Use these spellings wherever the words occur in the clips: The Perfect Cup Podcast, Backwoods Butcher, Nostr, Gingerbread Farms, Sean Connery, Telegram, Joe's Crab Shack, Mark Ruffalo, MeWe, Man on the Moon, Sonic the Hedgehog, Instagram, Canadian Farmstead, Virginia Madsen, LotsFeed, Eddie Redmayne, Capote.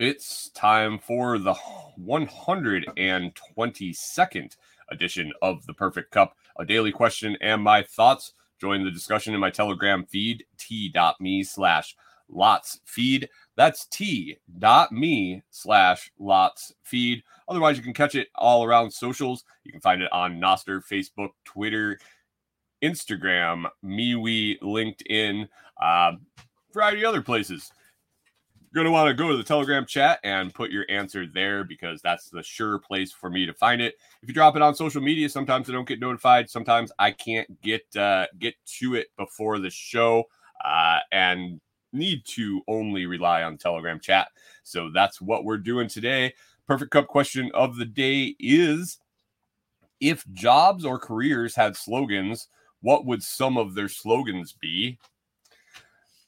It's time for the 122nd edition of The Perfect Cup, a daily question and my thoughts. Join the discussion in my Telegram feed, t.me/LotsFeed. That's t.me/LotsFeed. Otherwise, you can catch it all around socials. You can find it on Nostr, Facebook, Twitter, Instagram, MeWe, LinkedIn, variety of other places. You're going to want to go to the Telegram chat and put your answer there because that's the sure place for me to find it. If you drop it on social media, sometimes I don't get notified. Sometimes I can't get to it before the show and need to only rely on Telegram chat. So that's what we're doing today. Perfect Cup question of the day is, if jobs or careers had slogans, what would some of their slogans be?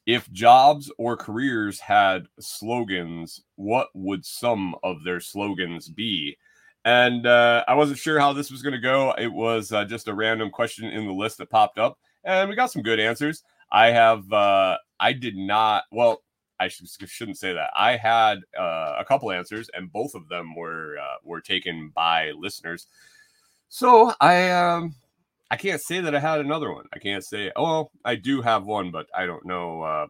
If jobs or careers had slogans, what would some of their slogans be? And I wasn't sure how this was going to go. It was just a random question in the list that popped up, and we got some good answers. I had a couple answers, and both of them were taken by listeners. So I can't say that I had another one. I can't say, I do have one, but I don't know.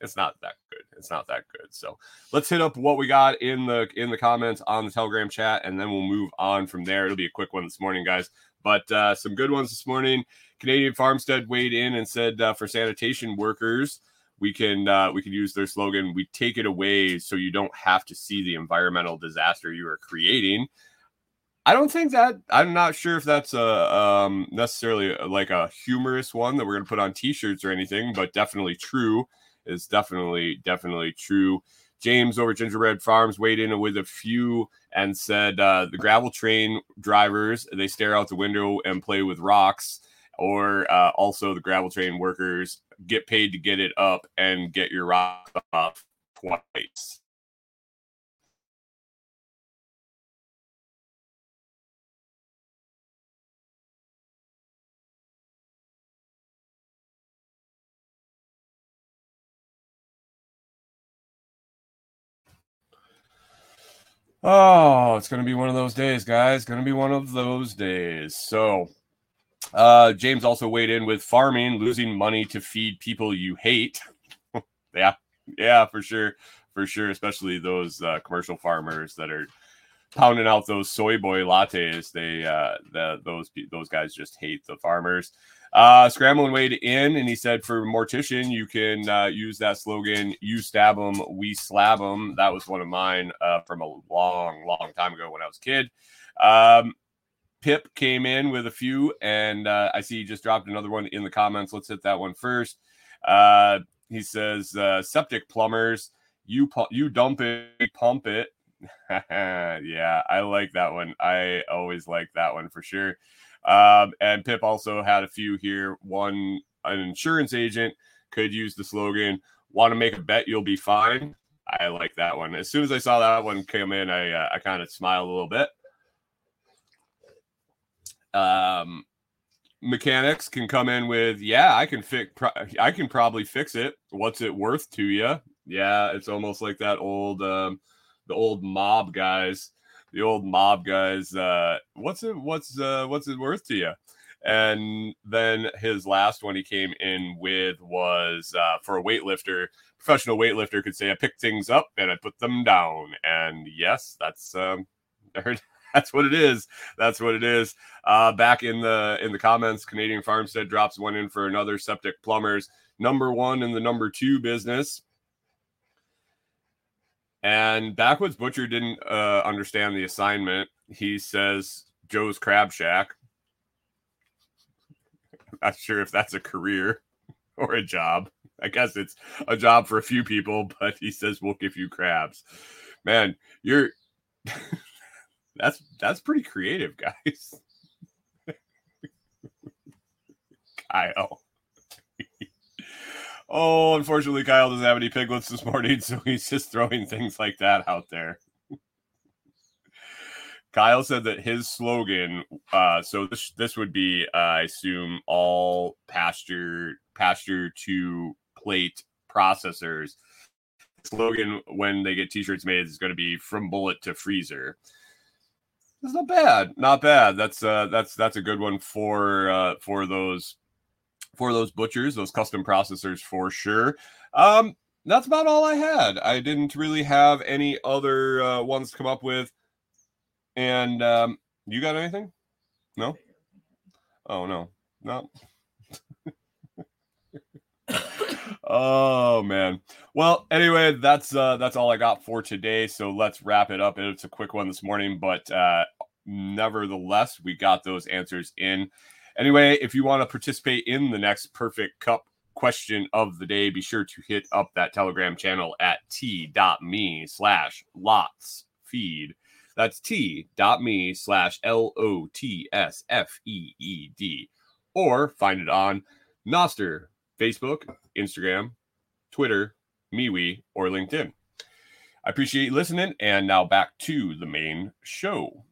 It's not that good. So let's hit up what we got in the comments on the Telegram chat, and then we'll move on from there. It'll be a quick one this morning, guys. But some good ones this morning. Canadian Farmstead weighed in and said, for sanitation workers, we can use their slogan, we take it away so you don't have to see the environmental disaster you are creating. I don't think that, I'm not sure if that's necessarily like a humorous one that we're going to put on t-shirts or anything, but definitely true. It's definitely true. James over Gingerbread Farms weighed in with a few and said, the gravel train drivers, they stare out the window and play with rocks, or also the gravel train workers get paid to get it up and get your rock up twice. Oh, it's going to be one of those days, guys. So James also weighed in with farming, losing money to feed people you hate. Yeah, for sure. Especially those commercial farmers that are pounding out those soy boy lattes. They those guys just hate the farmers. Scrambling weighed in and he said, for mortician, you can use that slogan, you stab them, we slab them. That was one of mine from a long time ago when I was a kid. Pip came in with a few, and I see he just dropped another one in the comments. Let's hit that one first. He says, septic plumbers, you dump it, pump it. Yeah, I like that one. I always like that one for sure. And Pip also had a few here. One, an insurance agent could use the slogan, want to make a bet you'll be fine. I like that one. As soon as I saw that one come in, I kind of smiled a little bit. Mechanics can come in with, yeah, I can probably fix it. What's it worth to you? Yeah, it's almost like that old, the old mob guys, what's it worth to you? And then his last one he came in with was for a weightlifter, professional weightlifter could say, I pick things up and I put them down. And yes, that's what it is. Back in the comments, Canadian Farmstead drops one in for another, septic plumbers, number one in the number two business. And Backwoods Butcher didn't understand the assignment. He says, Joe's Crab Shack. I'm not sure if that's a career or a job. I guess it's a job for a few people, but he says, we'll give you crabs. Man, you're... that's pretty creative, guys. Kyle. Oh, unfortunately, Kyle doesn't have any piglets this morning, so he's just throwing things like that out there. Kyle said that his slogan, so this would be, I assume, all pasture to plate processors. slogan when they get t-shirts made is going to be from bullet to freezer. It's not bad. Not bad. That's a good one for those butchers, those custom processors for sure. That's about all I had. I didn't really have any other ones to come up with. And you got anything? No? Oh, no. No. Oh, man. Well, anyway, that's all I got for today. So let's wrap it up. It's a quick one this morning, but nevertheless, we got those answers in. Anyway, if you want to participate in the next Perfect Cup question of the day, be sure to hit up that Telegram channel at t.me/LotsFeed. That's t.me/LOTSFEED. Or find it on Nostr, Facebook, Instagram, Twitter, MeWe, or LinkedIn. I appreciate you listening, and now back to the main show.